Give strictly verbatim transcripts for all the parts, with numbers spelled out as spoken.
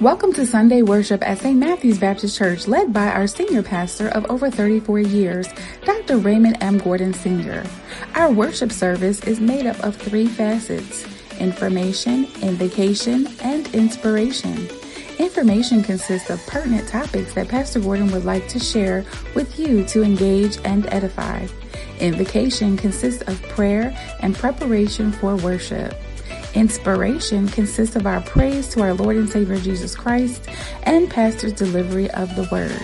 Welcome to Sunday worship at Saint Matthew's Baptist Church, led by our senior pastor of over thirty-four years, Doctor Raymond M. Gordon, Senior Our worship service is made up of three facets: information, invocation, and inspiration. Information consists of pertinent topics that Pastor Gordon would like to share with you to engage and edify. Invocation consists of prayer and preparation for worship. Inspiration consists of our praise to our Lord and Savior Jesus Christ and pastor's delivery of the word.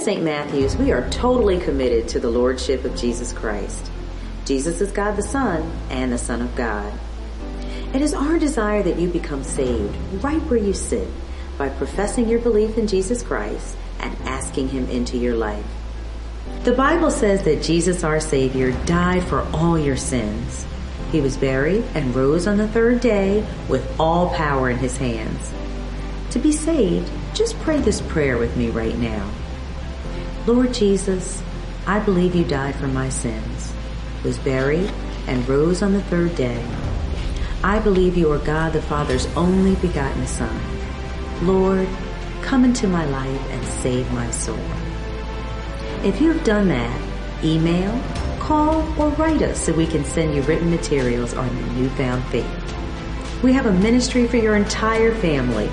at Saint Matthew's, we are totally committed to the Lordship of Jesus Christ. Jesus is God the Son and the Son of God. It is our desire that you become saved right where you sit by professing your belief in Jesus Christ and asking Him into your life. The Bible says that Jesus, our Savior, died for all your sins. He was buried and rose on the third day with all power in His hands. To be saved, just pray this prayer with me right now. Lord Jesus, I believe you died for my sins, was buried, and rose on the third day. I believe you are God the Father's only begotten Son. Lord, come into my life and save my soul. If you have done that, email, call, or write us so we can send you written materials on your newfound faith. We have a ministry for your entire family.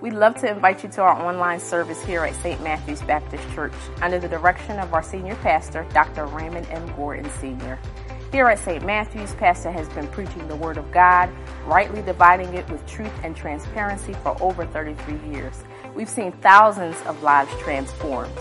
We'd love to invite you to our online service here at Saint Matthew's Baptist Church under the direction of our senior pastor, Doctor Raymond M. Gordon, Senior Here at Saint Matthew's, Pastor has been preaching the Word of God, rightly dividing it with truth and transparency for over thirty-three years. We've seen thousands of lives transformed.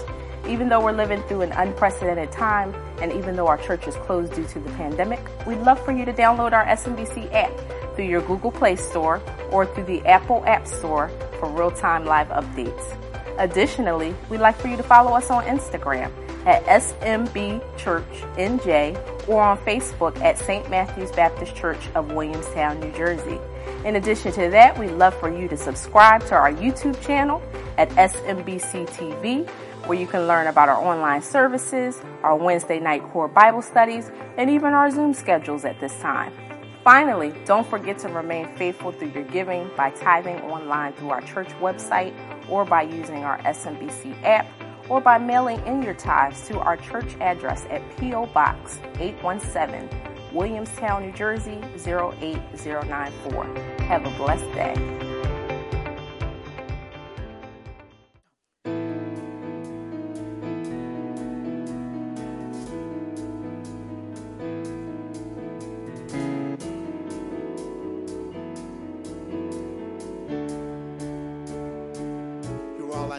Even though we're living through an unprecedented time, and even though our church is closed due to the pandemic, we'd love for you to download our S M B C app through your Google Play Store or through the Apple App Store for real-time live updates. Additionally, we'd like for you to follow us on Instagram at S M B Church N J or on Facebook at Saint Matthew's Baptist Church of Williamstown, New Jersey. In addition to that, we'd love for you to subscribe to our YouTube channel at S M B C T V, where you can learn about our online services, our Wednesday night core Bible studies, and even our Zoom schedules at this time. Finally, don't forget to remain faithful through your giving by tithing online through our church website or by using our S M B C app or by mailing in your tithes to our church address at P O. Box eight one seven, Williamstown, New Jersey zero eight zero nine four. Have a blessed day. You're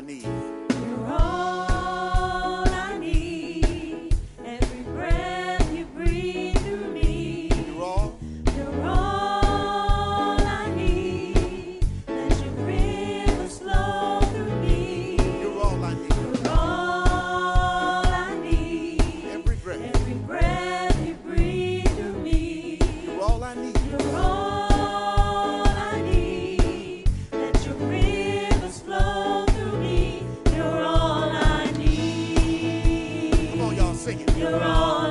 all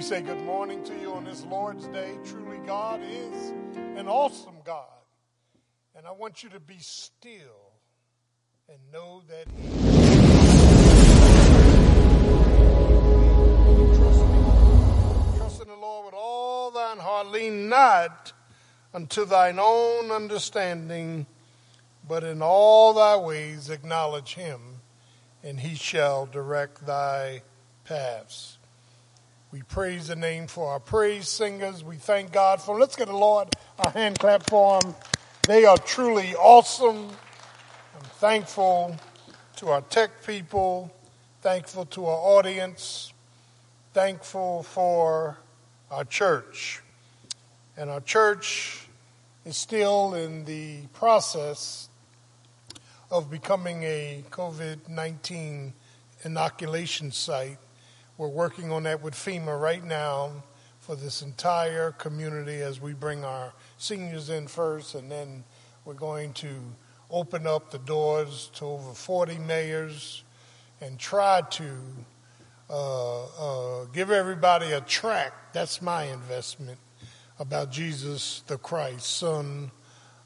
We say good morning to you on this Lord's Day. Truly, God is an awesome God. And I want you to be still and know that He is. Trust me. Trust in the Lord with all thine heart. Lean not unto thine own understanding, but in all thy ways acknowledge Him, and He shall direct thy paths. We praise the name for our praise singers. We thank God for them. Let's get the Lord a hand clap for them. They are truly awesome. I'm thankful to our tech people, thankful to our audience, thankful for our church. And our church is still in the process of becoming a covid nineteen inoculation site. We're working on that with FEMA right now for this entire community as we bring our seniors in first, and then we're going to open up the doors to over forty mayors and try to uh, uh, give everybody a tract. That's my investment about Jesus the Christ, Son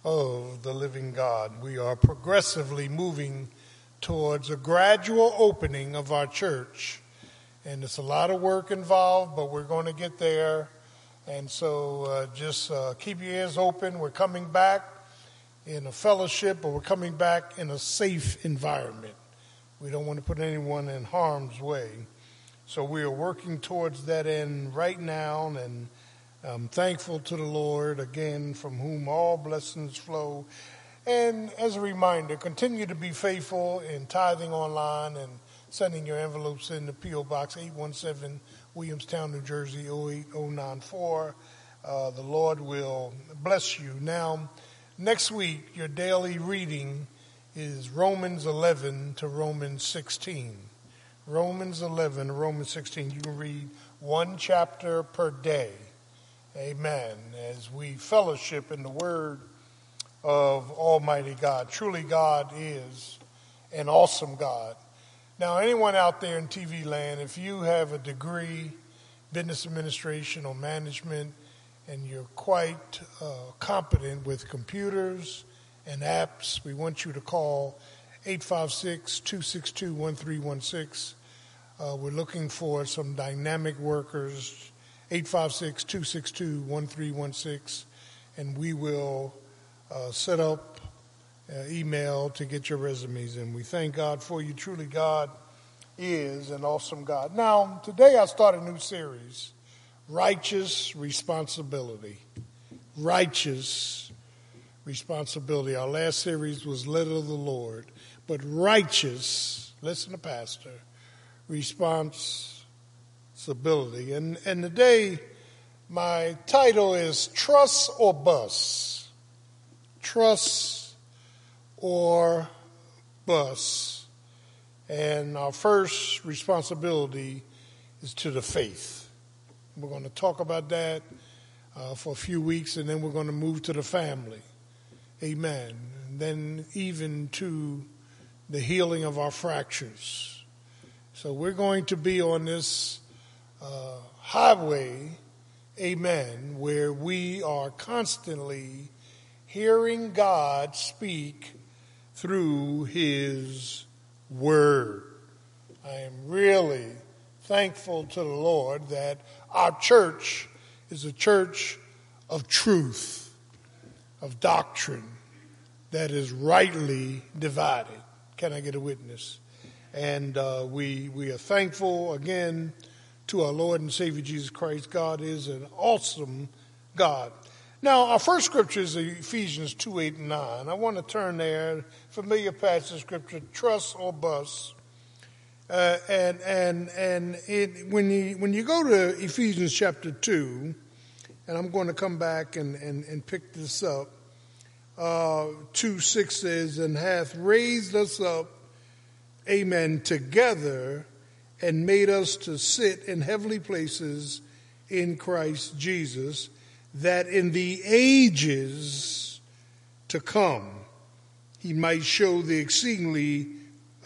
of the living God. We are progressively moving towards a gradual opening of our church. And it's a lot of work involved, but we're going to get there. And so uh, just uh, keep your ears open. We're coming back in a fellowship, but we're coming back in a safe environment. We don't want to put anyone in harm's way. So we are working towards that end right now. And I'm thankful to the Lord, again, from whom all blessings flow. And as a reminder, continue to be faithful in tithing online and sending your envelopes in the P O Box eight one seven, Williamstown, New Jersey, zero eight zero nine four. Uh, the Lord will bless you. Now, next week, your daily reading is Romans eleven to Romans sixteen. Romans eleven to Romans sixteen. You can read one chapter per day. Amen. As we fellowship in the Word of Almighty God. Truly, God is an awesome God. Now, anyone out there in T V land, if you have a degree, business administration or management, and you're quite uh, competent with computers and apps, we want you to call eight five six, two six two, one three one six. Uh, we're looking for some dynamic workers, eight five six, two six two, one three one six, and we will uh, set up Uh, email to get your resumes in. We thank God for you. Truly, God is an awesome God. Now, today I start a new series, Righteous Responsibility. Righteous Responsibility. Our last series was Letter of the Lord. But righteous, listen to Pastor, responsibility. And, and today my title is Trust or Bust. Trust or bus. And our first responsibility is to the faith. We're going to talk about that uh, for a few weeks, and then we're going to move to the family. Amen. And then even to the healing of our fractures. So we're going to be on this uh, highway, amen, where we are constantly hearing God speak through His Word. I am really thankful to the Lord that our church is a church of truth, of doctrine that is rightly divided. Can I get a witness? And uh, we we are thankful again to our Lord and Savior Jesus Christ. God is an awesome God. Now, our first scripture is Ephesians two, eight, and nine. I want to turn there, familiar passage of scripture, trust or bust. Uh, and and and it, when you when you go to Ephesians chapter two, and I'm going to come back and, and, and pick this up, uh, two, six says, and hath raised us up, amen, together, and made us to sit in heavenly places in Christ Jesus, that in the ages to come He might show the exceedingly,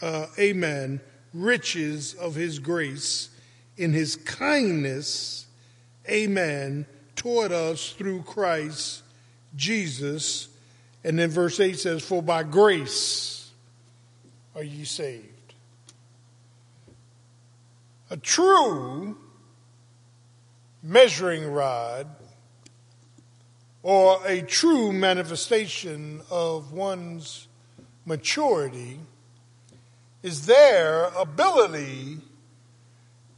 uh, amen, riches of His grace in His kindness amen, toward us through Christ Jesus. And then verse eight says, for by grace are ye saved. A true measuring rod or a true manifestation of one's maturity is their ability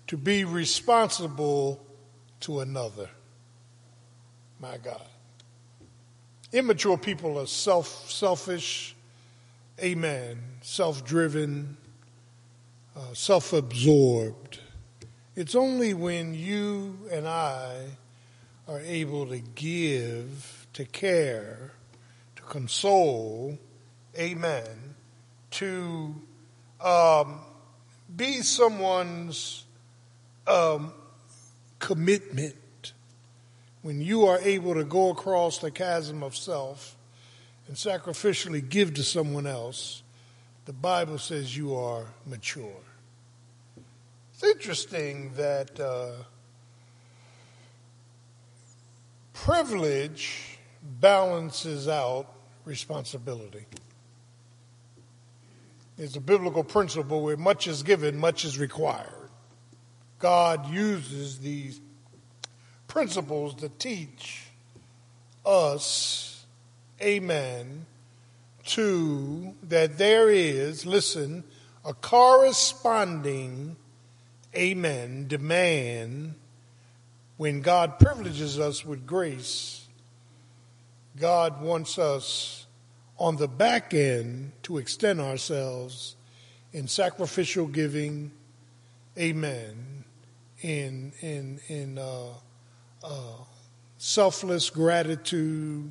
to be responsible to another. My God. Immature people are self selfish, amen, self-driven, uh, self-absorbed. It's only when you and I are able to give, to care, to console, amen, to um, be someone's um, commitment. When you are able to go across the chasm of self and sacrificially give to someone else, the Bible says you are mature. It's interesting that uh, privilege balances out responsibility. It's a biblical principle where much is given, much is required. God uses these principles to teach us, amen, to that there is, listen, a corresponding, amen, demand. When God privileges us with grace, God wants us on the back end to extend ourselves in sacrificial giving, amen, in, in, in, uh, Uh, selfless gratitude,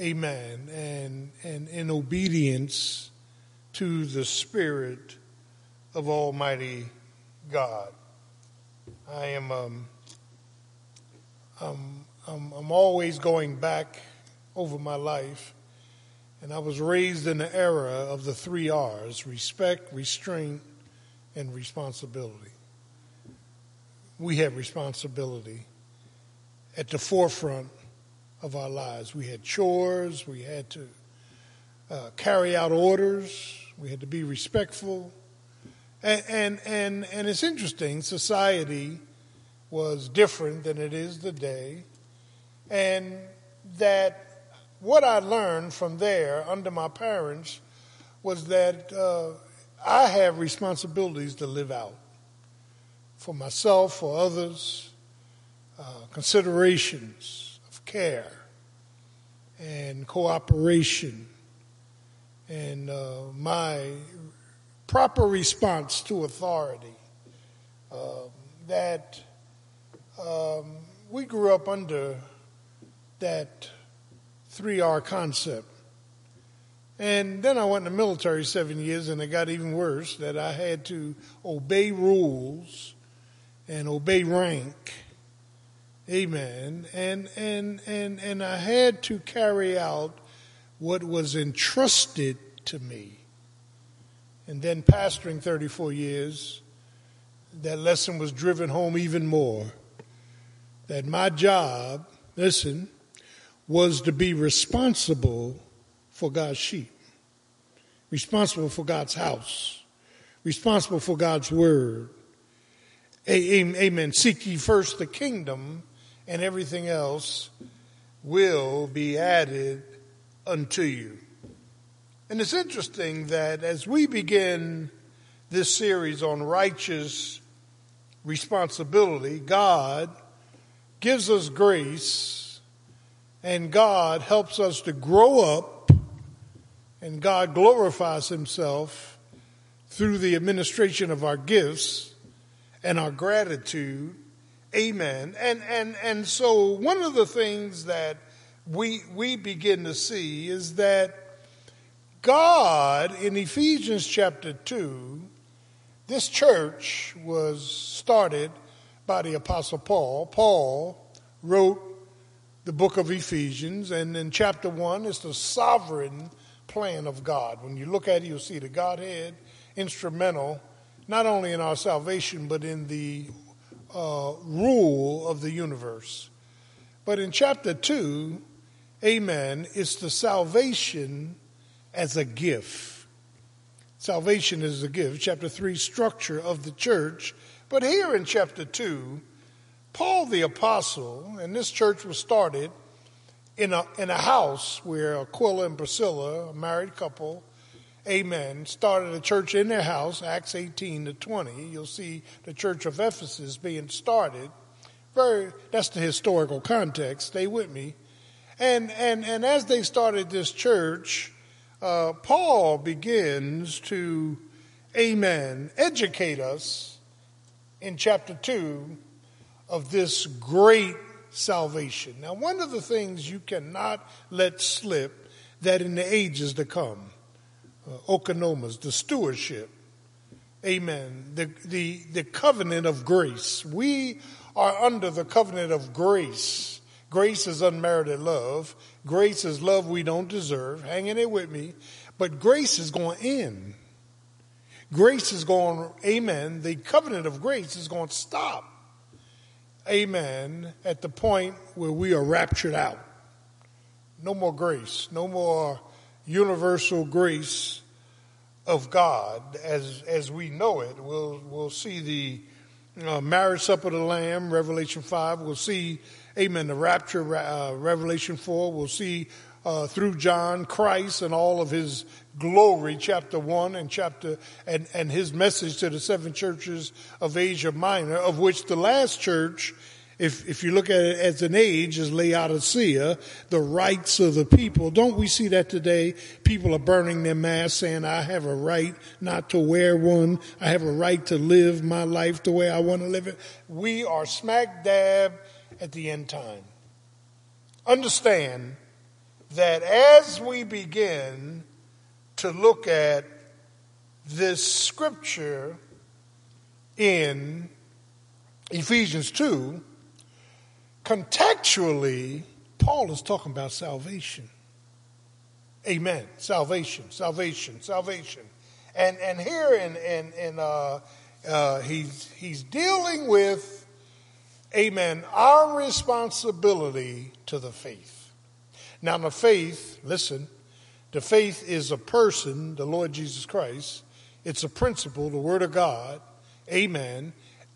amen, and, and in obedience to the Spirit of Almighty God. I am um, I'm, I'm, I'm always going back over my life, and I was raised in the era of the three R's: respect, restraint, and responsibility. We have responsibility at the forefront of our lives. We had chores, we had to uh, carry out orders, we had to be respectful. And, and, and, and it's interesting, society was different than it is today. And that what I learned from there under my parents was that uh, I have responsibilities to live out for myself, for others, Uh, considerations of care and cooperation and uh, my proper response to authority uh, that um, we grew up under that three R concept. And then I went in the military seven years and it got even worse, that I had to obey rules and obey rank. Amen. And, and and and I had to carry out what was entrusted to me. And then pastoring thirty-four years, that lesson was driven home even more. That my job, listen, was to be responsible for God's sheep, responsible for God's house, responsible for God's word. Amen. Seek ye first the kingdom, and everything else will be added unto you. And it's interesting that as we begin this series on righteous responsibility, God gives us grace, and God helps us to grow up, and God glorifies himself through the administration of our gifts and our gratitude. Amen. And and and so one of the things that we we begin to see is that God in Ephesians chapter two, this church was started by the Apostle Paul. Paul wrote the book of Ephesians, and in chapter one it's the sovereign plan of God. When you look at it, you'll see the Godhead instrumental not only in our salvation but in the uh, rule of the universe. But in chapter two, amen, it's the salvation as a gift. Salvation is a gift. Chapter three, structure of the church. But here in chapter two, Paul the apostle, and this church was started in a, in a house where Aquila and Priscilla, a married couple, amen, started a church in their house, Acts eighteen to twenty. You'll see the church of Ephesus being started. Very, that's the historical context. Stay with me. And and and as they started this church, uh, Paul begins to, amen, educate us in chapter two of this great salvation. Now, one of the things you cannot let slip that in the ages to come, uh, Okonomos, the stewardship, amen, the, the, the covenant of grace. We are under the covenant of grace. Grace is unmerited love. Grace is love we don't deserve. Hang in it with me. But grace is going to end. Grace is going, amen, the covenant of grace is going to stop, amen, at the point where we are raptured out. No more grace. No more universal grace of God as as we know it. We'll, we'll see the Uh, marriage supper of the Lamb, Revelation five. We'll see, amen, the rapture, uh, Revelation four. We'll see uh, through John, Christ and all of his glory, chapter one and chapter and, and his message to the seven churches of Asia Minor, of which the last church, if if you look at it as an age, is Laodicea, the rights of the people. Don't we see that today? People are burning their masks saying, I have a right not to wear one. I have a right to live my life the way I want to live it. We are smack dab at the end time. Understand that as we begin to look at this scripture in Ephesians two, contextually, Paul is talking about salvation. Amen. Salvation, salvation, salvation. And and here in in, in uh, uh, he's he's dealing with, amen, our responsibility to the faith. Now the faith, listen, the faith is a person, the Lord Jesus Christ. It's a principle, the Word of God. Amen.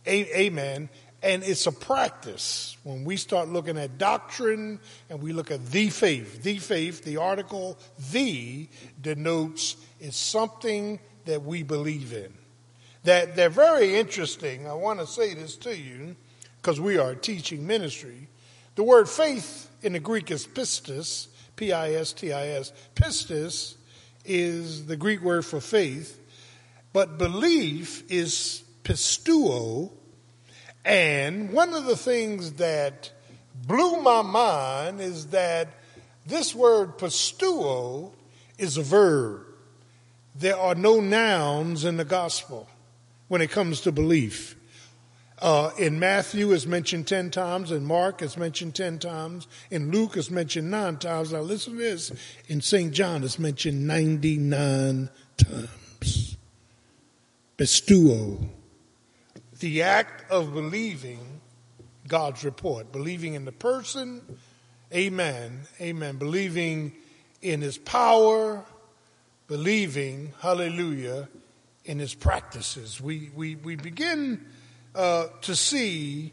A- amen. And it's a practice. When we start looking at doctrine and we look at the faith, the faith, the article, the denotes is something that we believe in. That they're very interesting. I want to say this to you because we are a teaching ministry. The word faith in the Greek is pistis, P I S T I S. Pistis is the Greek word for faith, but belief is pistuo. And one of the things that blew my mind is that this word pistuo is a verb. There are no nouns in the gospel when it comes to belief. Uh, in Matthew, it's mentioned ten times. In Mark, it's mentioned ten times. In Luke, it's mentioned nine times. Now listen to this. In Saint John, it's mentioned ninety-nine times. Pistuo. The act of believing God's report, believing in the person, amen, amen, believing in his power, believing, hallelujah, in his practices. We we, we begin uh, to see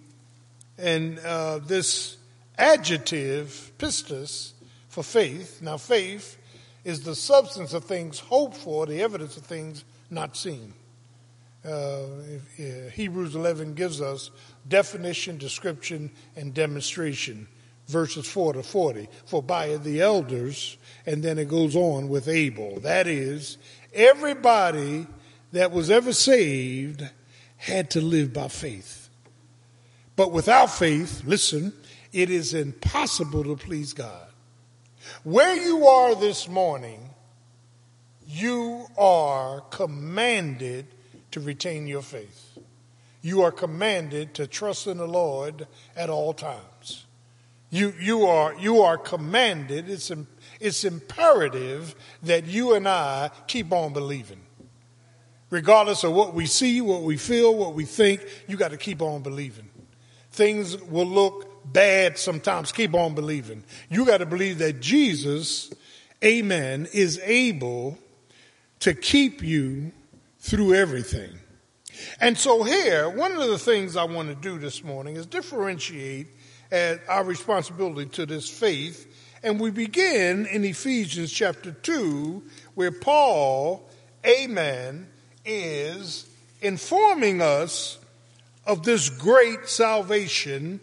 and uh, this adjective, pistis, for faith. Now faith is the substance of things hoped for, the evidence of things not seen. Uh, Hebrews eleven gives us definition, description, and demonstration, verses four to forty. For by the elders, and then it goes on with Abel. That is, everybody that was ever saved had to live by faith. But without faith, listen, it is impossible to please God. Where you are this morning, you are commanded to retain your faith. You are commanded to trust in the Lord at all times. You you are you are commanded. It's it's imperative that you and I keep on believing. Regardless of what we see, what we feel, what we think, you got to keep on believing. Things will look bad sometimes. Keep on believing. You got to believe that Jesus, amen, is able to keep you through everything. And so here, one of the things I want to do this morning is differentiate our responsibility to this faith. And we begin in Ephesians chapter two, where Paul, amen, is informing us of this great salvation.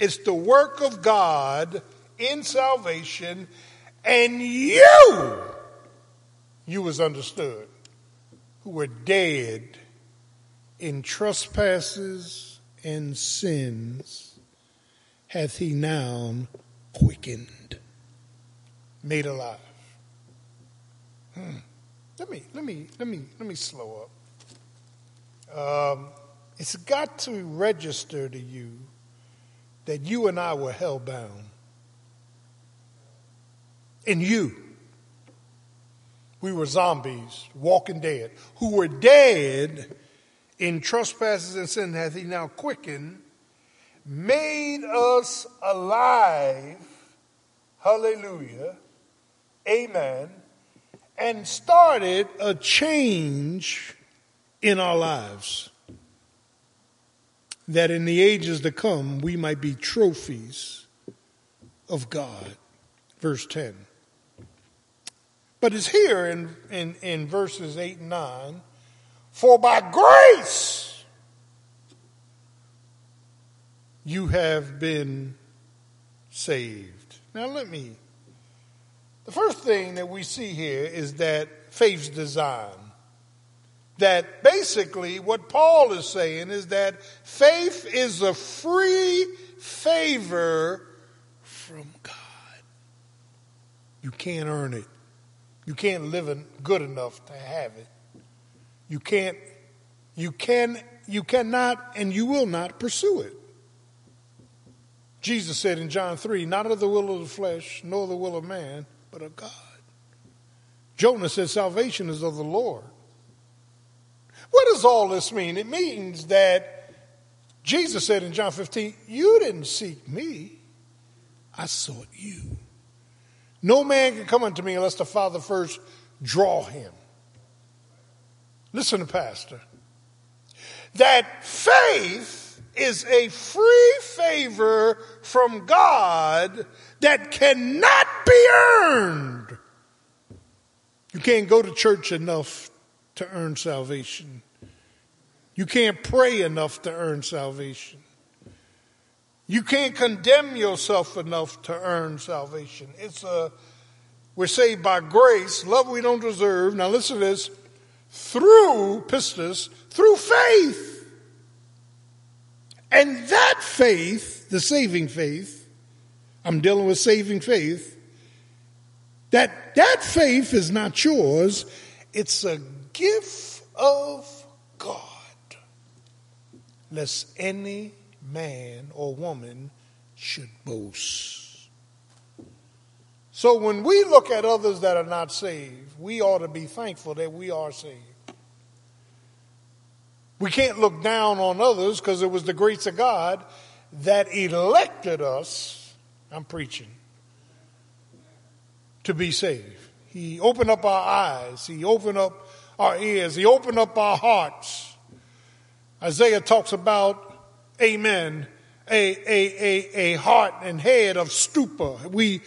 It's the work of God in salvation, and you, you was understood, who were dead in trespasses and sins, hath he now quickened, made alive. Hmm. Let me, let me, let me, let me slow up. Um, it's got to register to you that you and I were hellbound. In you, we were zombies, walking dead, who were dead in trespasses and sin, hath he now quickened, made us alive, hallelujah, amen, and started a change in our lives, that in the ages to come we might be trophies of God. Verse ten. But it's here in, in, in verses eight and nine, for by grace you have been saved. Now let me, the first thing that we see here is that faith's design. That basically what Paul is saying is that faith is a free favor from God. You can't earn it. You can't live good enough to have it. You can't, you can, you cannot, and you will not pursue it. Jesus said in John three, not of the will of the flesh, nor the will of man, but of God. Jonah said salvation is of the Lord. What does all this mean? It means that Jesus said in John fifteen, you didn't seek me, I sought you. No man can come unto me unless the Father first draw him. Listen to Pastor. That faith is a free favor from God that cannot be earned. You can't go to church enough to earn salvation. You can't pray enough to earn salvation. You can't condemn yourself enough to earn salvation. It's a, we're saved by grace, love we don't deserve. Now listen to this. Through, pistis, through faith. And that faith, the saving faith, I'm dealing with saving faith, that, that faith is not yours. It's a gift of God, lest any man or woman should boast. So when we look at others that are not saved, we ought to be thankful that we are saved. We can't look down on others because it was the grace of God that elected us, I'm preaching, to be saved. He opened up our eyes. He opened up our ears. He opened up our hearts. Isaiah talks about, amen, a, a, a, a heart and head of stupor. We,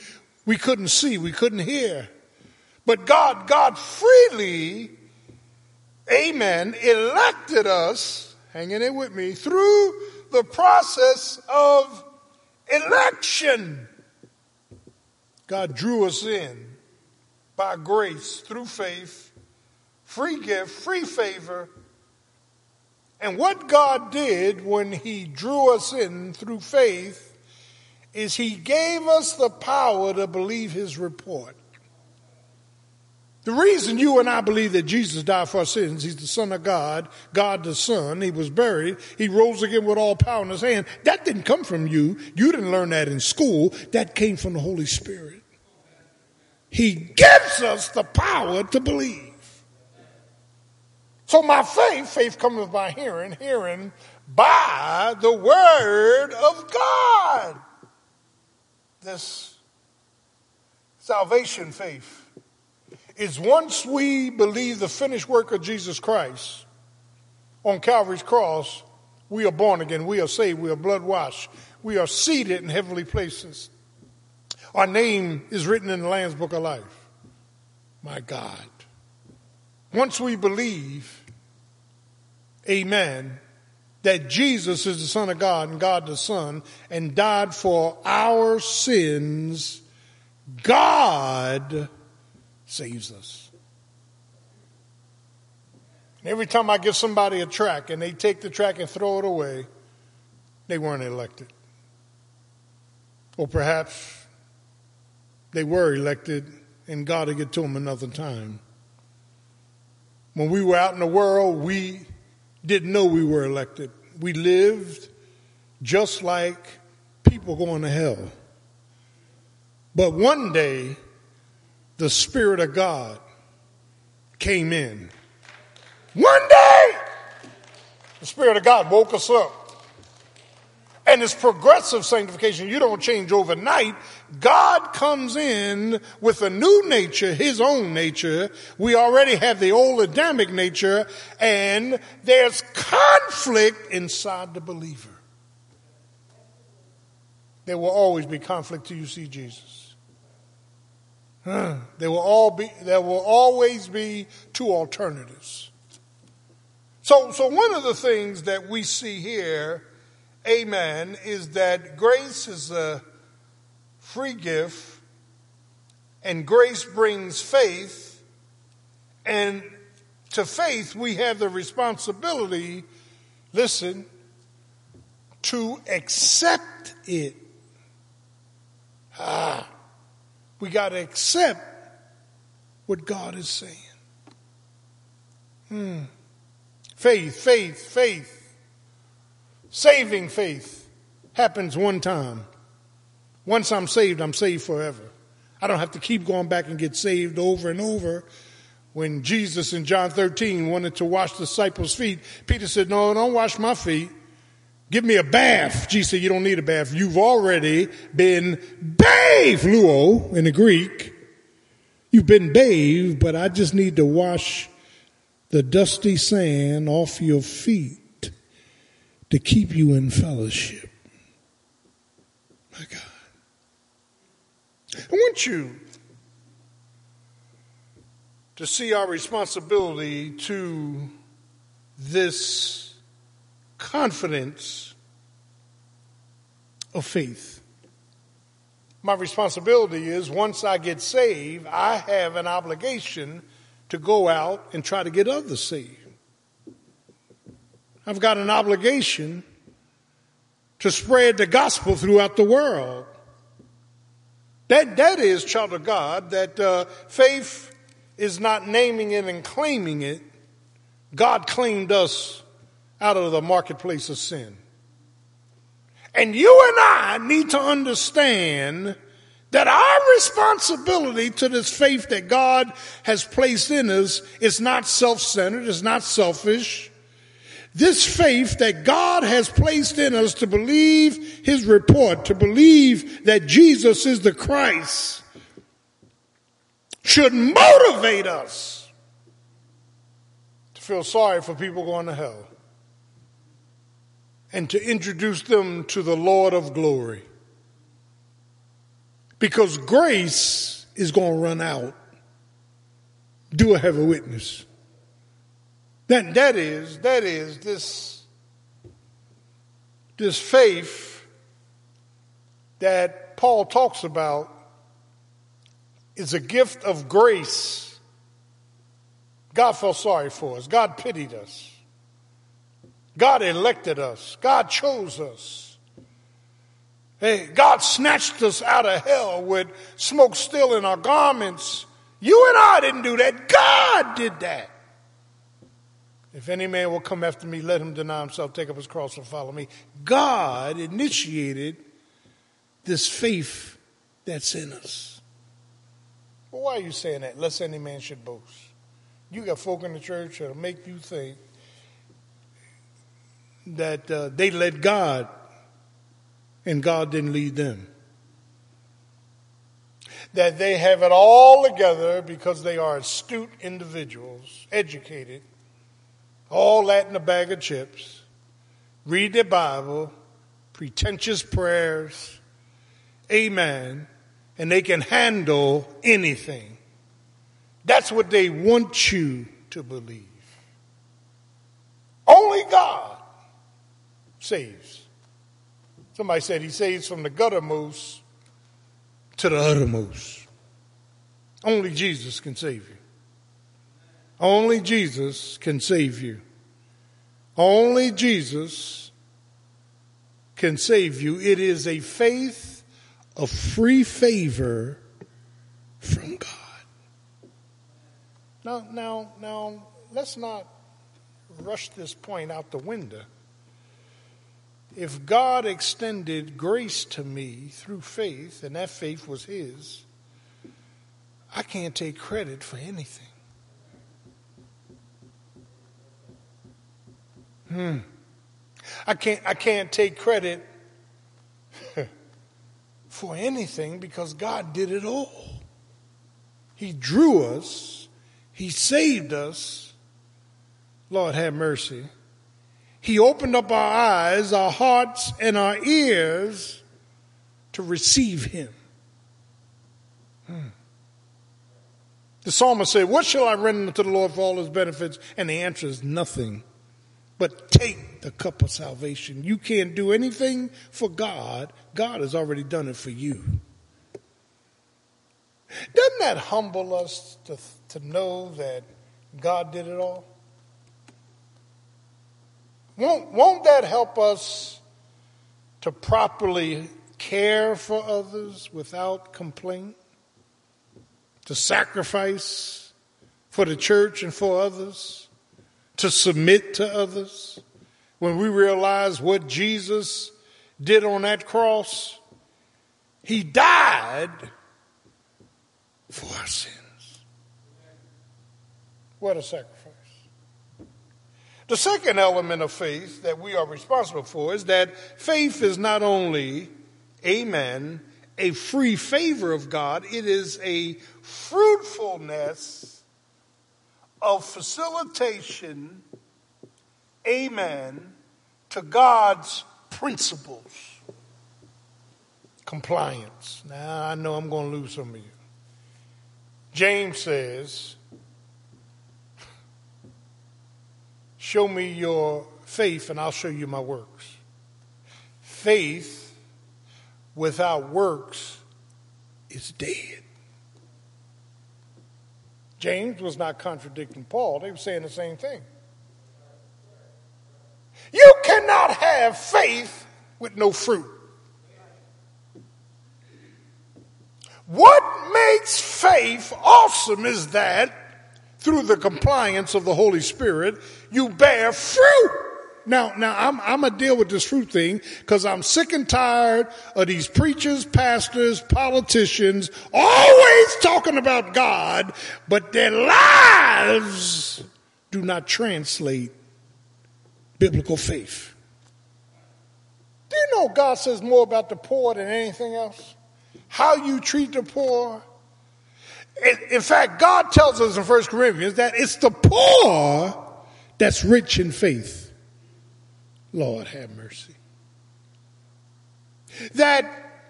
we couldn't see. We couldn't hear. But God, God freely, amen, elected us, hang in there with me, through the process of election. God drew us in by grace, through faith, free gift, free favor. And what God did when he drew us in through faith is he gave us the power to believe his report. The reason you and I believe that Jesus died for our sins, he's the Son of God, God the Son, he was buried, he rose again with all power in his hand. That didn't come from you. You didn't learn that in school. That came from the Holy Spirit. He gives us the power to believe. So my faith, faith cometh by hearing, hearing by the word of God. This salvation faith is once we believe the finished work of Jesus Christ on Calvary's cross, we are born again, we are saved, we are blood washed, we are seated in heavenly places. Our name is written in the Lamb's Book of Life. My God. Once we believe, amen, that Jesus is the Son of God and God the Son and died for our sins, God saves us. And every time I give somebody a tract and they take the tract and throw it away, they weren't elected. Or perhaps they were elected and God will get to them another time. When we were out in the world, we didn't know we were elected. We lived just like people going to hell. But one day, the Spirit of God came in. One day, the Spirit of God woke us up. And it's progressive sanctification. You don't change overnight. God comes in with a new nature, his own nature. We already have the old Adamic nature, and there's conflict inside the believer. There will always be conflict till you see Jesus. There will all be, there will always be two alternatives. So, so one of the things that we see here, amen, is that grace is a free gift, and grace brings faith, and to faith we have the responsibility, listen, to accept it. Ah. We got to accept what God is saying. Hmm. Faith, faith, faith. Saving faith happens one time. Once I'm saved, I'm saved forever. I don't have to keep going back and get saved over and over. When Jesus in John thirteen wanted to wash the disciples' feet, Peter said, no, don't wash my feet. Give me a bath. Jesus said, you don't need a bath. You've already been bathed, luo, in the Greek. You've been bathed, but I just need to wash the dusty sand off your feet to keep you in fellowship. My God. I want you to see our responsibility to this confidence of faith. My responsibility is once I get saved, I have an obligation to go out and try to get others saved. I've got an obligation to spread the gospel throughout the world. That, that is, child of God, that uh, faith is not naming it and claiming it. God claimed us out of the marketplace of sin. And you and I need to understand that our responsibility to this faith that God has placed in us is not self-centered, is not selfish. This faith that God has placed in us to believe his report, to believe that Jesus is the Christ, should motivate us to feel sorry for people going to hell, and to introduce them to the Lord of glory. Because grace is going to run out. Do I have a witness? That, that is, that is, this, this faith that Paul talks about is a gift of grace. God felt sorry for us. God pitied us. God elected us. God chose us. Hey, God snatched us out of hell with smoke still in our garments. You and I didn't do that. God did that. If any man will come after me, let him deny himself, take up his cross, and follow me. God initiated this faith that's in us. Well, why are you saying that? Lest any man should boast. you got folk in the church that'll make you think that uh, they led God and God didn't lead them. That they have it all together because they are astute individuals, educated, all that in a bag of chips, read their Bible, pretentious prayers, amen, and they can handle anything. That's what they want you to believe. Only God saves. Somebody said he saves from the guttermost to the uttermost. Only Jesus can save you. Only Jesus can save you. Only Jesus can save you. It is a faith of free favor from God. Now, now, now, let's not rush this point out the window. If God extended grace to me through faith, and that faith was his, I can't take credit for anything. Hmm. I can't, I can't take credit for anything because God did it all. He drew us. He saved us. Lord, have mercy. He opened up our eyes, our hearts, and our ears to receive him. Hmm. The psalmist said, what shall I render to the Lord for all his benefits? And the answer is nothing but take the cup of salvation. You can't do anything for God. God has already done it for you. Doesn't that humble us to, to know that God did it all? Won't, won't that help us to properly care for others without complaint? To sacrifice for the church and for others? To submit to others? When we realize what Jesus did on that cross, he died for our sins. What a sacrifice. The second element of faith that we are responsible for is that faith is not only, amen, a free favor of God, it is a fruitfulness of facilitation, amen, to God's principles. Compliance. Now, I know I'm going to lose some of you. James says, show me your faith and I'll show you my works. Faith without works is dead. James was not contradicting Paul. They were saying the same thing. You cannot have faith with no fruit. What makes faith awesome is that through the compliance of the Holy Spirit, you bear fruit. Now, now I'm, I'm going to deal with this fruit thing because I'm sick and tired of these preachers, pastors, politicians always talking about God, but their lives do not translate biblical faith. Do you know God says more about the poor than anything else? How you treat the poor. In fact, God tells us in First Corinthians that it's the poor that's rich in faith. Lord, have mercy. That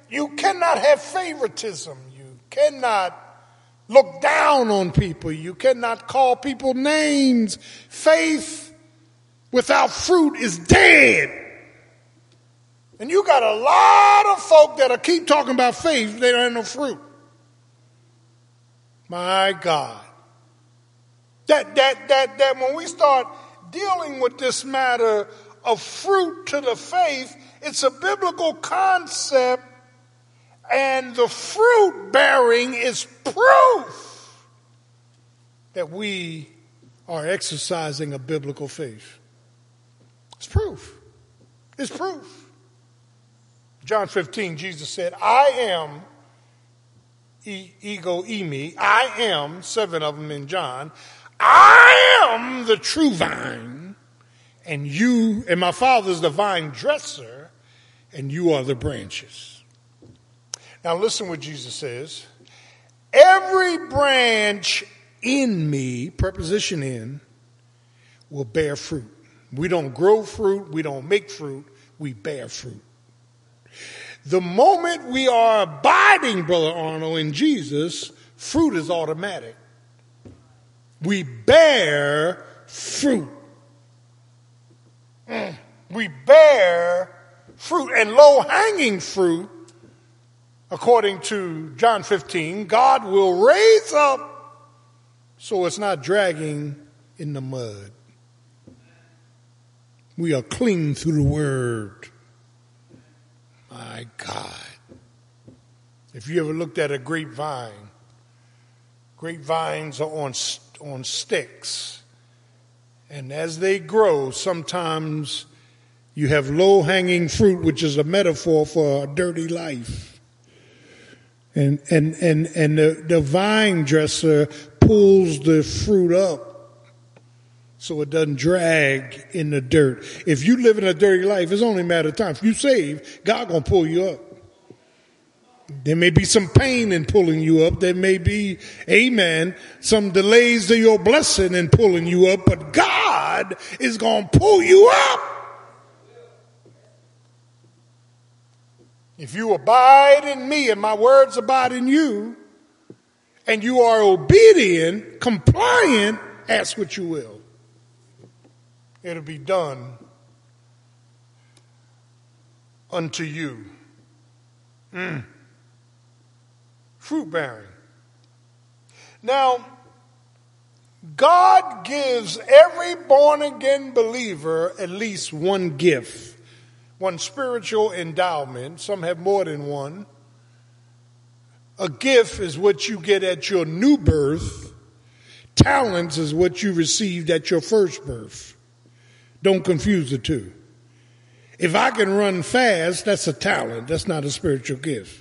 you cannot have favoritism. You cannot look down on people. You cannot call people names. Faith without fruit is dead. And you got a lot of folk that'll keep talking about faith. They don't have no fruit. My God, that, that, that, that when we start dealing with this matter of fruit to the faith, it's a biblical concept, and the fruit bearing is proof that we are exercising a biblical faith. It's proof. It's proof. John fifteen, Jesus said, I am E, ego, e, me. I am, seven of them in John. I am the true vine, and you, and my Father's the vine dresser, and you are the branches. Now listen what Jesus says. Every branch in me, preposition in, will bear fruit. We don't grow fruit. We don't make fruit. We bear fruit. The moment we are abiding, Brother Arnold, in Jesus, fruit is automatic. We bear fruit. Mm. We bear fruit. And low-hanging fruit, according to John fifteen, God will raise up so it's not dragging in the mud. We are clean through the word. My God. If you ever looked at a grapevine, grapevines are on, on sticks. And as they grow, sometimes you have low-hanging fruit, which is a metaphor for a dirty life. And, and, and, and the, the vine dresser pulls the fruit up so it doesn't drag in the dirt. If you live in a dirty life, it's only a matter of time. If you save, God going to pull you up. There may be some pain in pulling you up. There may be, amen, some delays to your blessing in pulling you up. But God is going to pull you up. If you abide in me and my words abide in you, and you are obedient, compliant, ask what you will. It'll be done unto you. Mm. Fruit bearing. Now, God gives every born-again believer at least one gift, one spiritual endowment. Some have more than one. A gift is what you get at your new birth. Talents is what you received at your first birth. Don't confuse the two. If I can run fast, that's a talent. That's not a spiritual gift.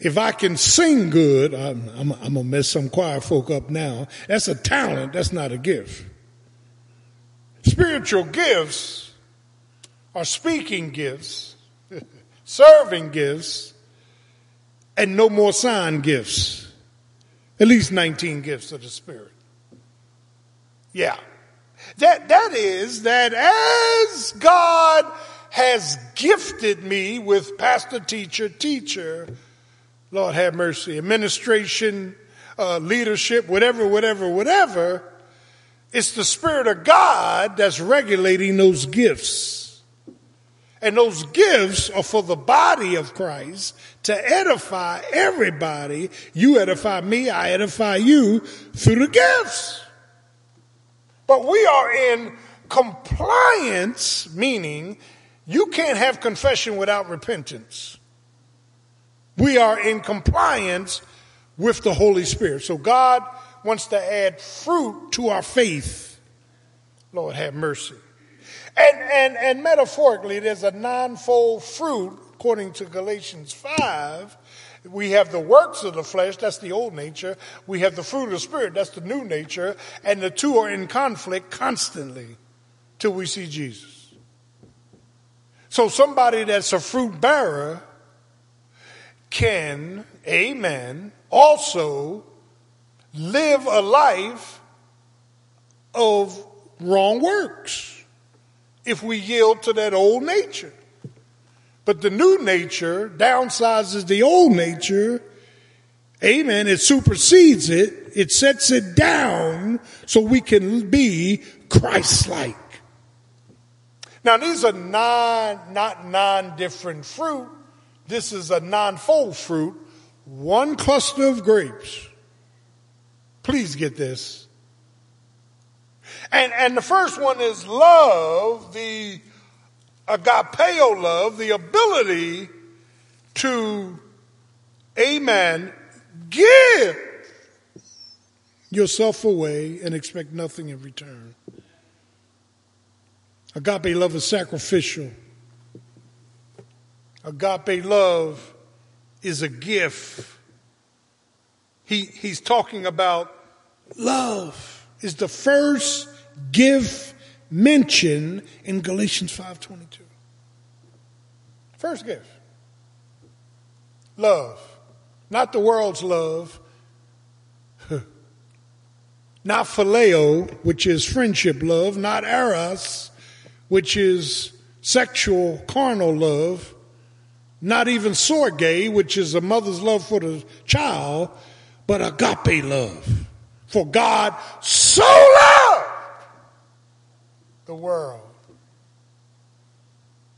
If I can sing good, I'm, I'm, I'm going to mess some choir folk up now. That's a talent. That's not a gift. Spiritual gifts are speaking gifts, serving gifts, and no more sign gifts. At least nineteen gifts of the Spirit. Yeah. That that is that as God has gifted me with pastor, teacher, teacher, Lord have mercy, administration, uh, leadership, whatever, whatever, whatever, it's the Spirit of God that's regulating those gifts. And those gifts are for the body of Christ to edify everybody. You edify me, I edify you through the gifts. But we are in compliance, meaning you can't have confession without repentance. We are in compliance with the Holy Spirit. So God wants to add fruit to our faith. Lord have mercy. And, and, and metaphorically, there's a ninefold fruit, according to Galatians five. We have the works of the flesh, that's the old nature. We have the fruit of the Spirit, that's the new nature. And the two are in conflict constantly till we see Jesus. So somebody that's a fruit bearer can, amen, also live a life of wrong works if we yield to that old nature. But the new nature downsizes the old nature. Amen. It supersedes it. It sets it down so we can be Christ-like. Now, these are non, not non-different fruit. This is a non-fold fruit. One cluster of grapes. Please get this. And, and the first one is love, the agapeo love, the ability to, amen, give yourself away and expect nothing in return. Agape love is sacrificial. Agape love is a gift. He, he's talking about love is the first gift mentioned in Galatians five twenty-two. First gift. Love. Not the world's love. Not phileo, which is friendship love. Not eros, which is sexual, carnal love. Not even sorge, which is a mother's love for the child. But agape love. For God so loved the world.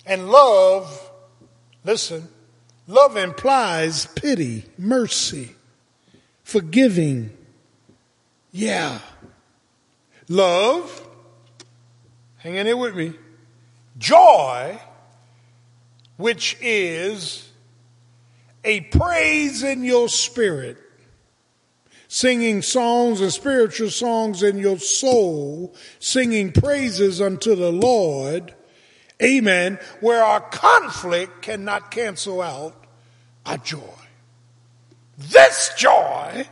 And love, listen, love implies pity, mercy, forgiving. Yeah. Love, hang in there with me, joy, which is a praise in your spirit, singing songs and spiritual songs in your soul, singing praises unto the Lord, amen, where our conflict cannot cancel out our joy. This joy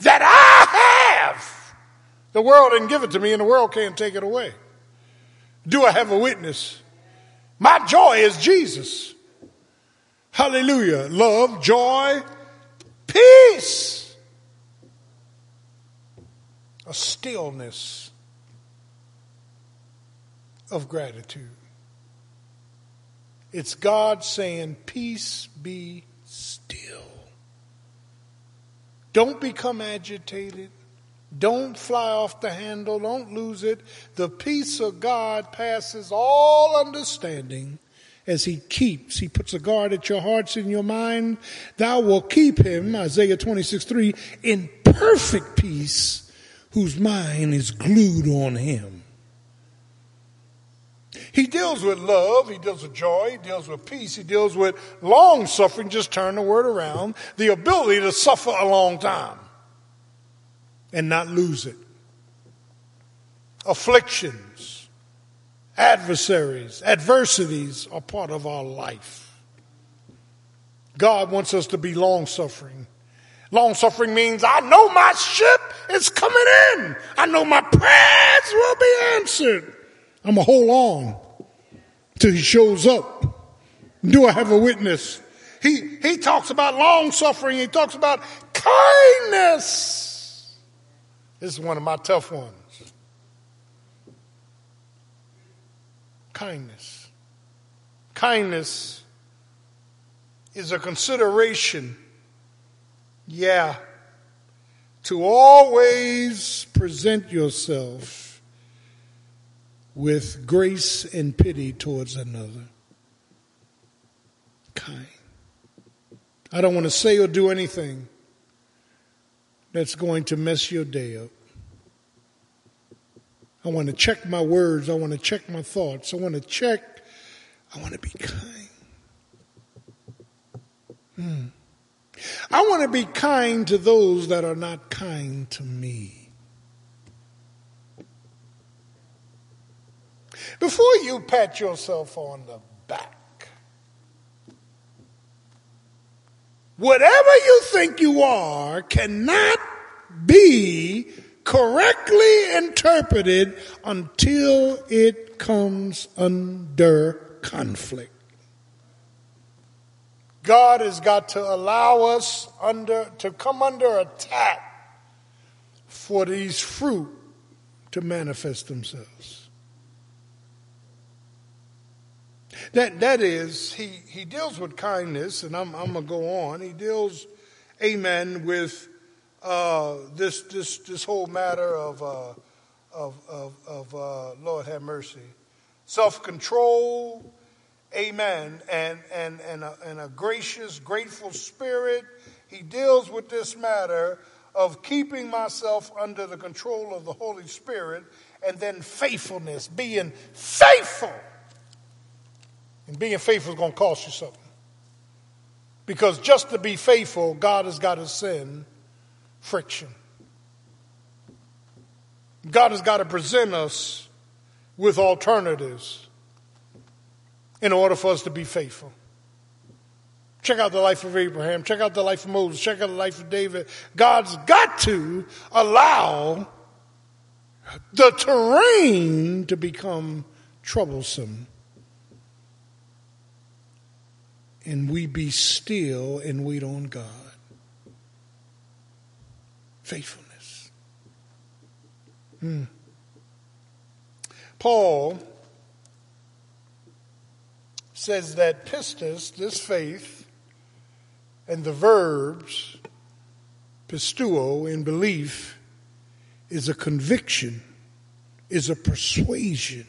that I have, the world didn't give it to me and the world can't take it away. Do I have a witness? My joy is Jesus. Hallelujah. Love, joy, peace. A stillness of gratitude. It's God saying, peace be still. Don't become agitated. Don't fly off the handle. Don't lose it. The peace of God passes all understanding as he keeps. He puts a guard at your hearts and your mind. Thou wilt keep him, Isaiah twenty-six three, in perfect peace, whose mind is glued on him. He deals with love. He deals with joy. He deals with peace. He deals with long suffering. Just turn the word around. The ability to suffer a long time and not lose it. Afflictions, adversaries, adversities are part of our life. God wants us to be long suffering. Long suffering means I know my ship is coming in. I know my prayers will be answered. I'm going to hold on till he shows up. Do I have a witness? He, he talks about long suffering. He talks about kindness. This is one of my tough ones. Kindness. Kindness is a consideration. Yeah, to always present yourself with grace and pity towards another. Kind. I don't want to say or do anything that's going to mess your day up. I want to check my words. I want to check my thoughts. I want to check. I want to be kind. Hmm. I want to be kind to those that are not kind to me. Before you pat yourself on the back, whatever you think you are cannot be correctly interpreted until it comes under conflict. God has got to allow us under to come under attack for these fruit to manifest themselves. That that is, he, he deals with kindness, and I'm I'm gonna go on. He deals, amen, with uh, this this this whole matter of uh, of of, of uh, Lord have mercy, self-control. Amen. And and and a, and a gracious, grateful spirit. He deals with this matter of keeping myself under the control of the Holy Spirit, and then faithfulness, being faithful. And being faithful is going to cost you something. Because just to be faithful, God has got to send friction. God has got to present us with alternatives in order for us to be faithful. Check out the life of Abraham. Check out the life of Moses. Check out the life of David. God's got to allow the terrain to become troublesome. And we be still and wait on God. Faithfulness. Hmm. Paul says that pistis, this faith, and the verbs, pistuo, in belief, is a conviction, is a persuasion.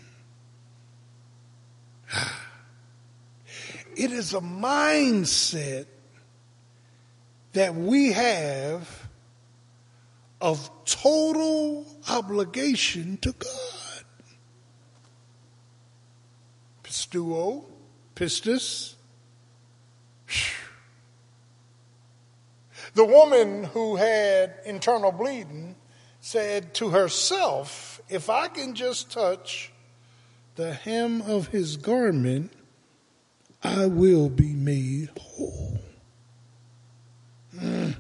It is a mindset that we have of total obligation to God. Pistuo, pistis. The woman who had internal bleeding said to herself, if I can just touch the hem of his garment, I will be made whole. Mm.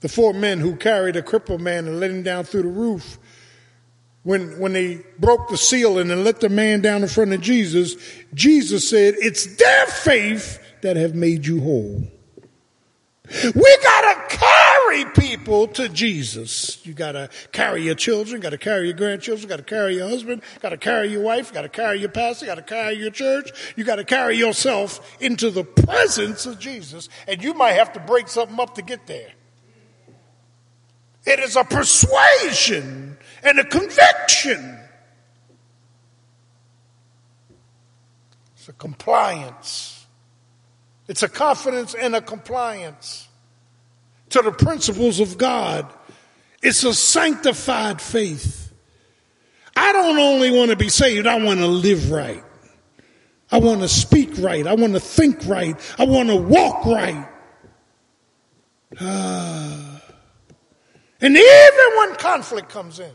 The four men who carried a crippled man and let him down through the roof, when, when they broke the ceiling and let the man down in front of Jesus, Jesus said, it's their faith that have made you whole. We got to carry people to Jesus. You got to carry your children, got to carry your grandchildren, got to carry your husband, got to carry your wife, got to carry your pastor, got to carry your church. You got to carry yourself into the presence of Jesus, and you might have to break something up to get there. It is a persuasion and a conviction. It's a compliance. It's a confidence and a compliance to the principles of God. It's a sanctified faith. I don't only want to be saved, I want to live right. I want to speak right. I want to think right. I want to walk right. Uh, and even when conflict comes in,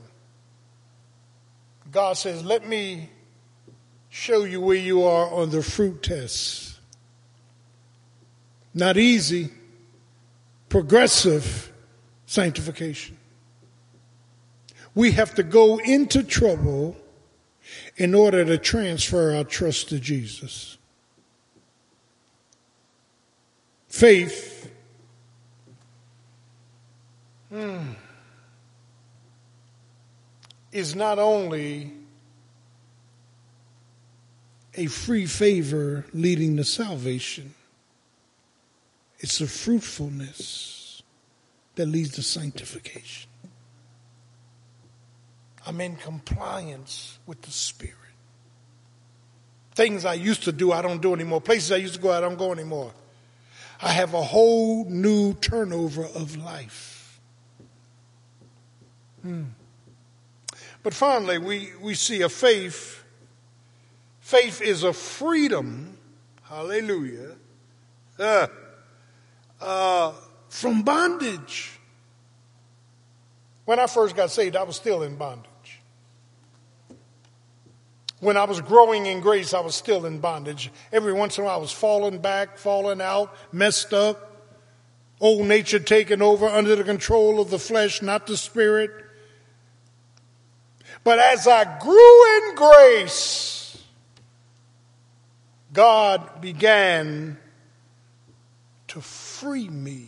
God says, let me show you where you are on the fruit test. Not easy, progressive sanctification. We have to go into trouble in order to transfer our trust to Jesus. Faith hmm, is not only a free favor leading to salvation. It's the fruitfulness that leads to sanctification. I'm in compliance with the Spirit. Things I used to do, I don't do anymore. Places I used to go, I don't go anymore. I have a whole new turnover of life. Hmm. But finally, we, we see a faith. Faith is a freedom. Hallelujah. Uh, Uh, from bondage. When I first got saved, I was still in bondage. When I was growing in grace, I was still in bondage. Every once in a while, I was falling back, falling out, messed up. Old nature taken over, under the control of the flesh, not the spirit. But as I grew in grace, God began to free me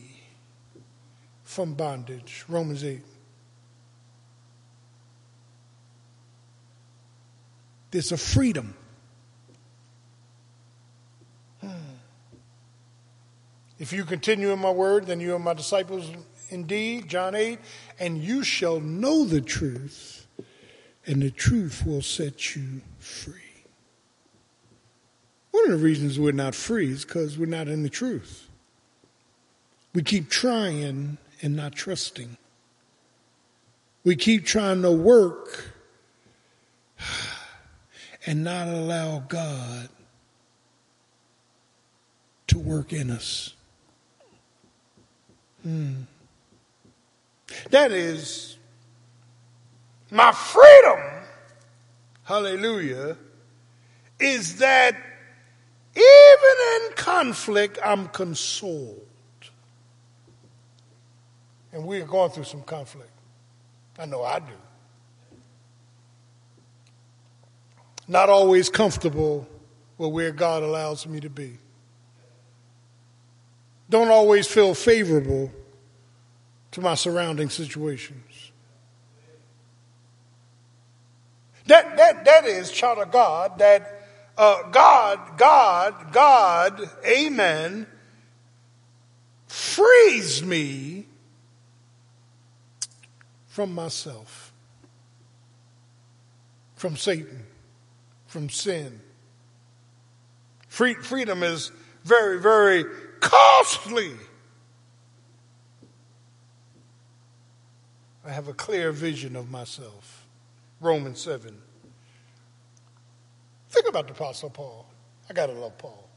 from bondage. Romans eight. There's a freedom. Hmm. If you continue in my word, then you are my disciples indeed, John eight, and you shall know the truth, and the truth will set you free. One of the reasons we're not free is because we're not in the truth. We keep trying and not trusting. We keep trying to work and not allow God to work in us. Hmm. That is my freedom, hallelujah, is that Even in conflict, I'm consoled. And we are going through some conflict. I know I do. Not always comfortable with where God allows me to be. Don't always feel favorable to my surrounding situations. That that that is, child of God, that uh, God, God, God, amen, frees me from myself, from Satan, from sin. Free, freedom is very, very costly. I have a clear vision of myself. Romans seven. Think about the Apostle Paul. I gotta love Paul.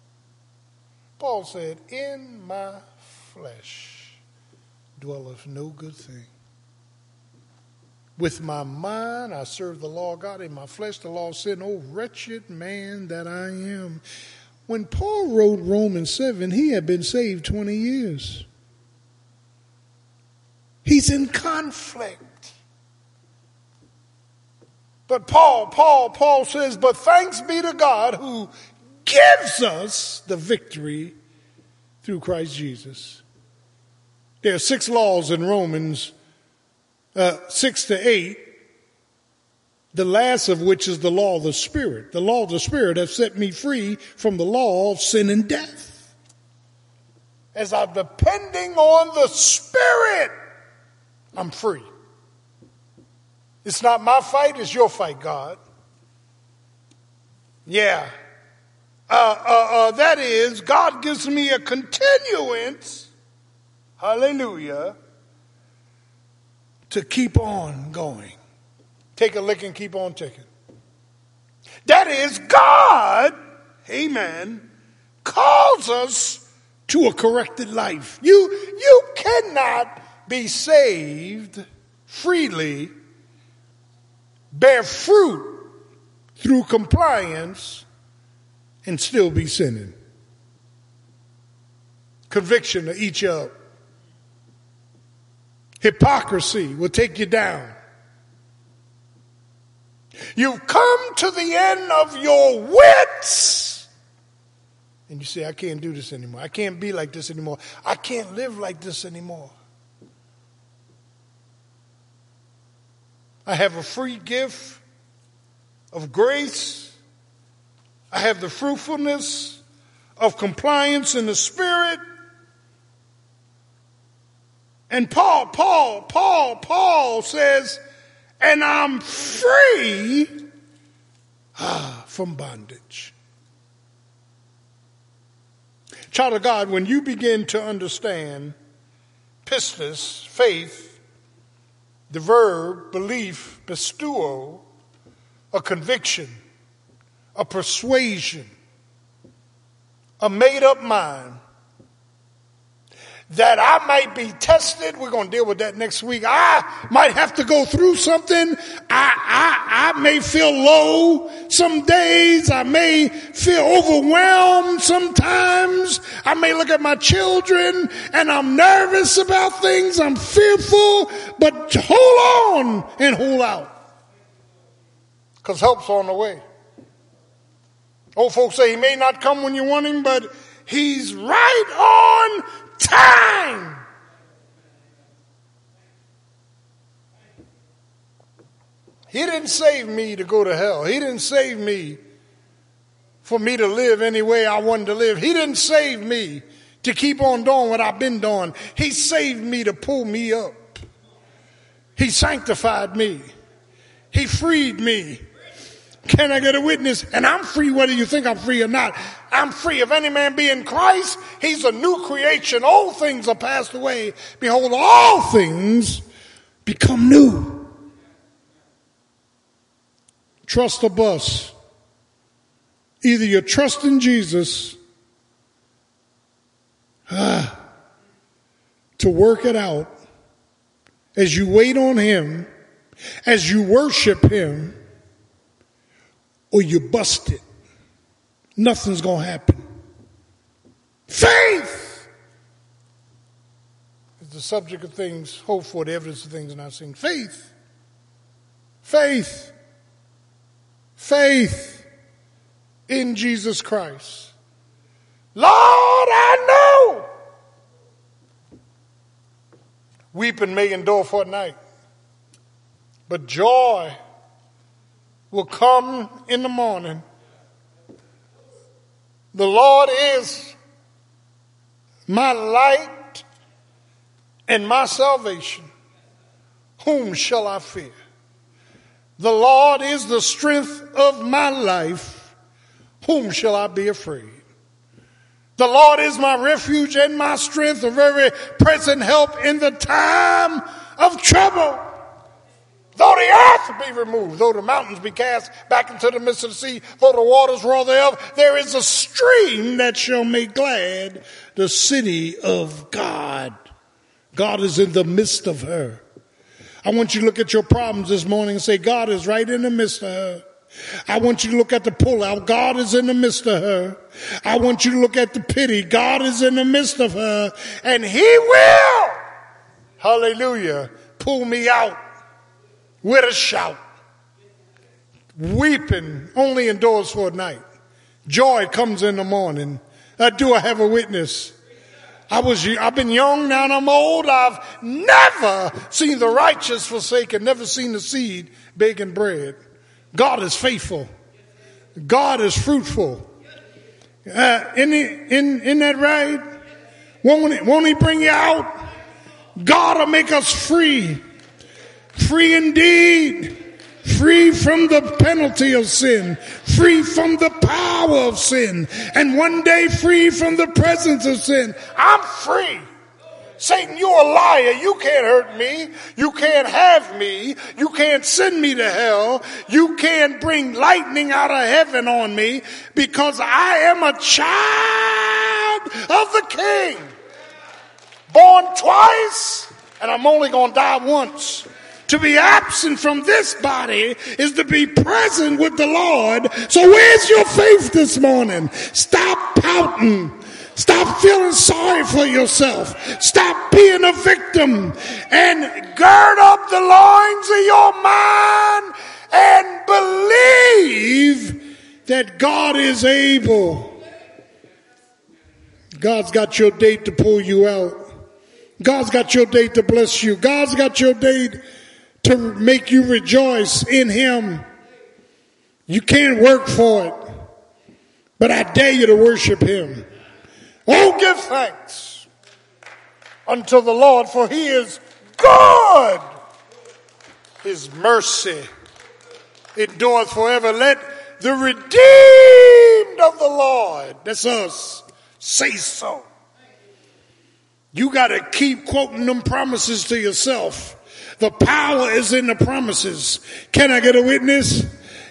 Paul said, "In my flesh dwelleth no good thing. With my mind I serve the law of God. In my flesh the law of sin. Oh, wretched man that I am." When Paul wrote Romans seven, he had been saved twenty years. He's in conflict. But Paul, Paul, Paul says, but thanks be to God who gives us the victory through Christ Jesus. There are six laws in Romans uh, six to eight. The last of which is the law of the Spirit. The law of the Spirit has set me free from the law of sin and death. As I'm depending on the Spirit, I'm free. It's not my fight, it's your fight, God. Yeah. Uh, uh, uh, that is, God gives me a continuance, hallelujah, to keep on going. Take a lick and keep on ticking. That is, God, amen, calls us to a corrected life. You, you cannot be saved freely, bear fruit through compliance, and still be sinning. Conviction to eat you up. Hypocrisy will take you down. You've come to the end of your wits. And you say, I can't do this anymore. I can't be like this anymore. I can't live like this anymore. I have a free gift of grace. I have the fruitfulness of compliance in the Spirit. And Paul, Paul, Paul, Paul says, and I'm free ah, from bondage. Child of God, when you begin to understand pistis, faith, the verb, belief, pistuo, a conviction, a persuasion, a made-up mind, that I might be tested. We're going to deal with that next week. I might have to go through something. I, I, I may feel low some days. I may feel overwhelmed sometimes. I may look at my children and I'm nervous about things. I'm fearful, but hold on and hold out. Because help's on the way. Old folks say he may not come when you want him, but he's right on time. He didn't save me to go to hell. He didn't save me for me to live any way I wanted to live. He didn't save me to keep on doing what I've been doing. He saved me to pull me up. He sanctified me. He freed me. Can I get a witness? And I'm free whether you think I'm free or not. I'm free. If any man be in Christ, he's a new creation. Old things are passed away. Behold, all things become new. Trust the bus. Either you're trusting Jesus ah, to work it out as you wait on him, as you worship him, or you bust it. Nothing's going to happen. Faith is the subject of things hoped for, the evidence of things not seen. Faith. Faith. Faith in Jesus Christ. Lord, I know weeping may endure for a night, but joy will come in the morning. The Lord is my light and my salvation. Whom shall I fear? The Lord is the strength of my life. Whom shall I be afraid? The Lord is my refuge and my strength, a very present help in the time of trouble. Though the earth be removed, though the mountains be cast back into the midst of the sea, though the waters roar thereof, there is a stream that shall make glad the city of God. God is in the midst of her. I want you to look at your problems this morning and say, God is right in the midst of her. I want you to look at the pullout. God is in the midst of her. I want you to look at the pity. God is in the midst of her. And he will, hallelujah, pull me out with a shout. Weeping only endures for a night. Joy comes in the morning. Uh, do I have a witness? I was, I've been young, now I'm old. I've never seen the righteous forsaken, never seen the seed begging bread. God is faithful. God is fruitful. Uh, isn't, he, isn't, isn't that right? Won't he, won't he bring you out? God will make us free. Free indeed. Free from the penalty of sin. Free from the power of sin. And one day free from the presence of sin. I'm free. Satan, you're a liar. You can't hurt me. You can't have me. You can't send me to hell. You can't bring lightning out of heaven on me, because I am a child of the King. Born twice, and I'm only going to die once. To be absent from this body is to be present with the Lord. So where's your faith this morning? Stop pouting. Stop feeling sorry for yourself. Stop being a victim and gird up the loins of your mind and believe that God is able. God's got your date to pull you out. God's got your date to bless you. God's got your date to make you rejoice in him. You can't work for it, but I dare you to worship him. Oh, give thanks unto the Lord, for he is good. His mercy endureth forever. Let the redeemed of the Lord, that's us, say so. You got to keep quoting them promises to yourself. The power is in the promises. Can I get a witness?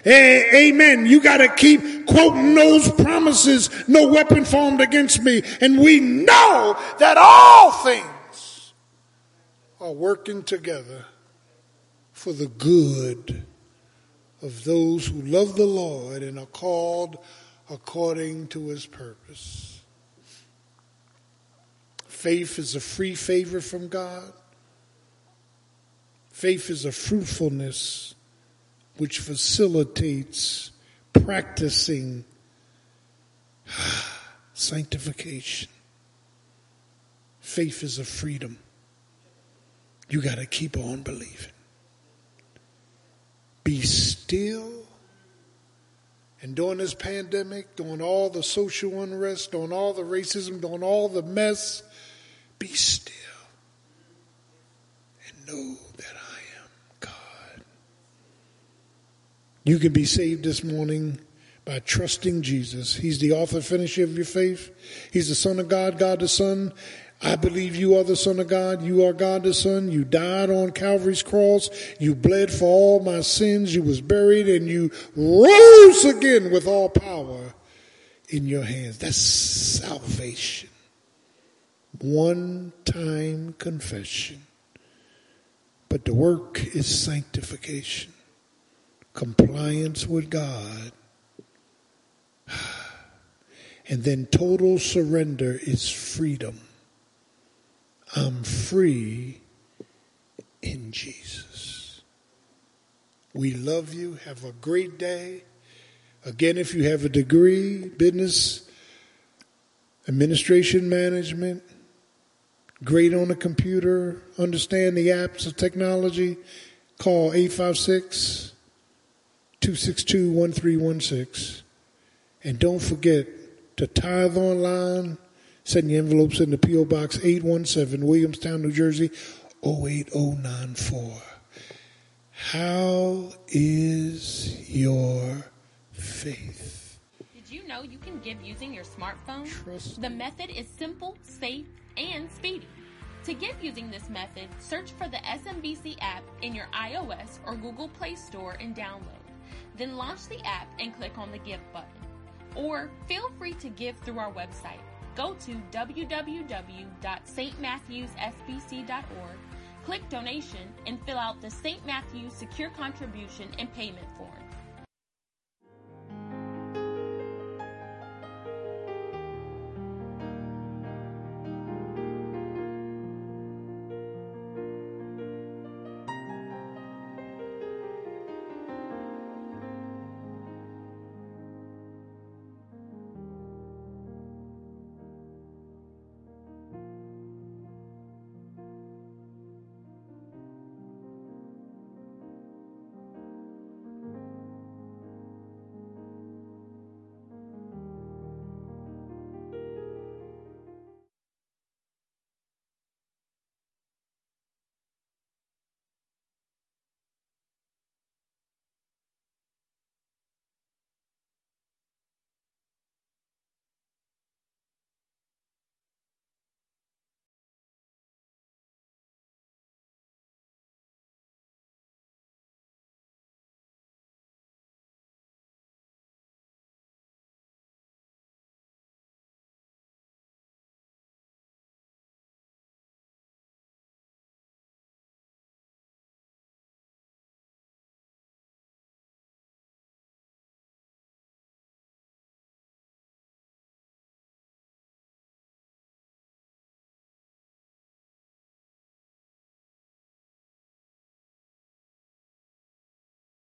Amen. You got to keep quoting those promises. No weapon formed against me. And we know that all things are working together for the good of those who love the Lord and are called according to his purpose. Faith is a free favor from God. Faith is a fruitfulness which facilitates practicing sanctification. Faith is a freedom. You got to keep on believing. Be still. And during this pandemic, during all the social unrest, during all the racism, during all the mess, be still and know that I. You can be saved this morning by trusting Jesus. He's the author and finisher of your faith. He's the Son of God, God the Son. I believe you are the Son of God. You are God the Son. You died on Calvary's cross. You bled for all my sins. You was buried and you rose again with all power in your hands. That's salvation. One-time confession. But the work is sanctification. Compliance with God. And then total surrender is freedom. I'm free in Jesus. We love you. Have a great day. Again, if you have a degree, business, administration, management, great on a computer, understand the apps of technology, call eight five six, two six two, one three one six. And don't forget to tithe online. Send your envelopes in the P O Box eight one seven, Williamstown, New Jersey, oh eight oh nine four. How is your faith? Did you know you can give using your smartphone? Trust. The method is simple, safe, and speedy. To give using this method, search for the S M B C app in your iOS or Google Play Store and download. Then launch the app and click on the Give button. Or feel free to give through our website. Go to w w w dot s t matthews s b c dot org, click Donation, and fill out the Saint Matthew's Secure Contribution and Payment form.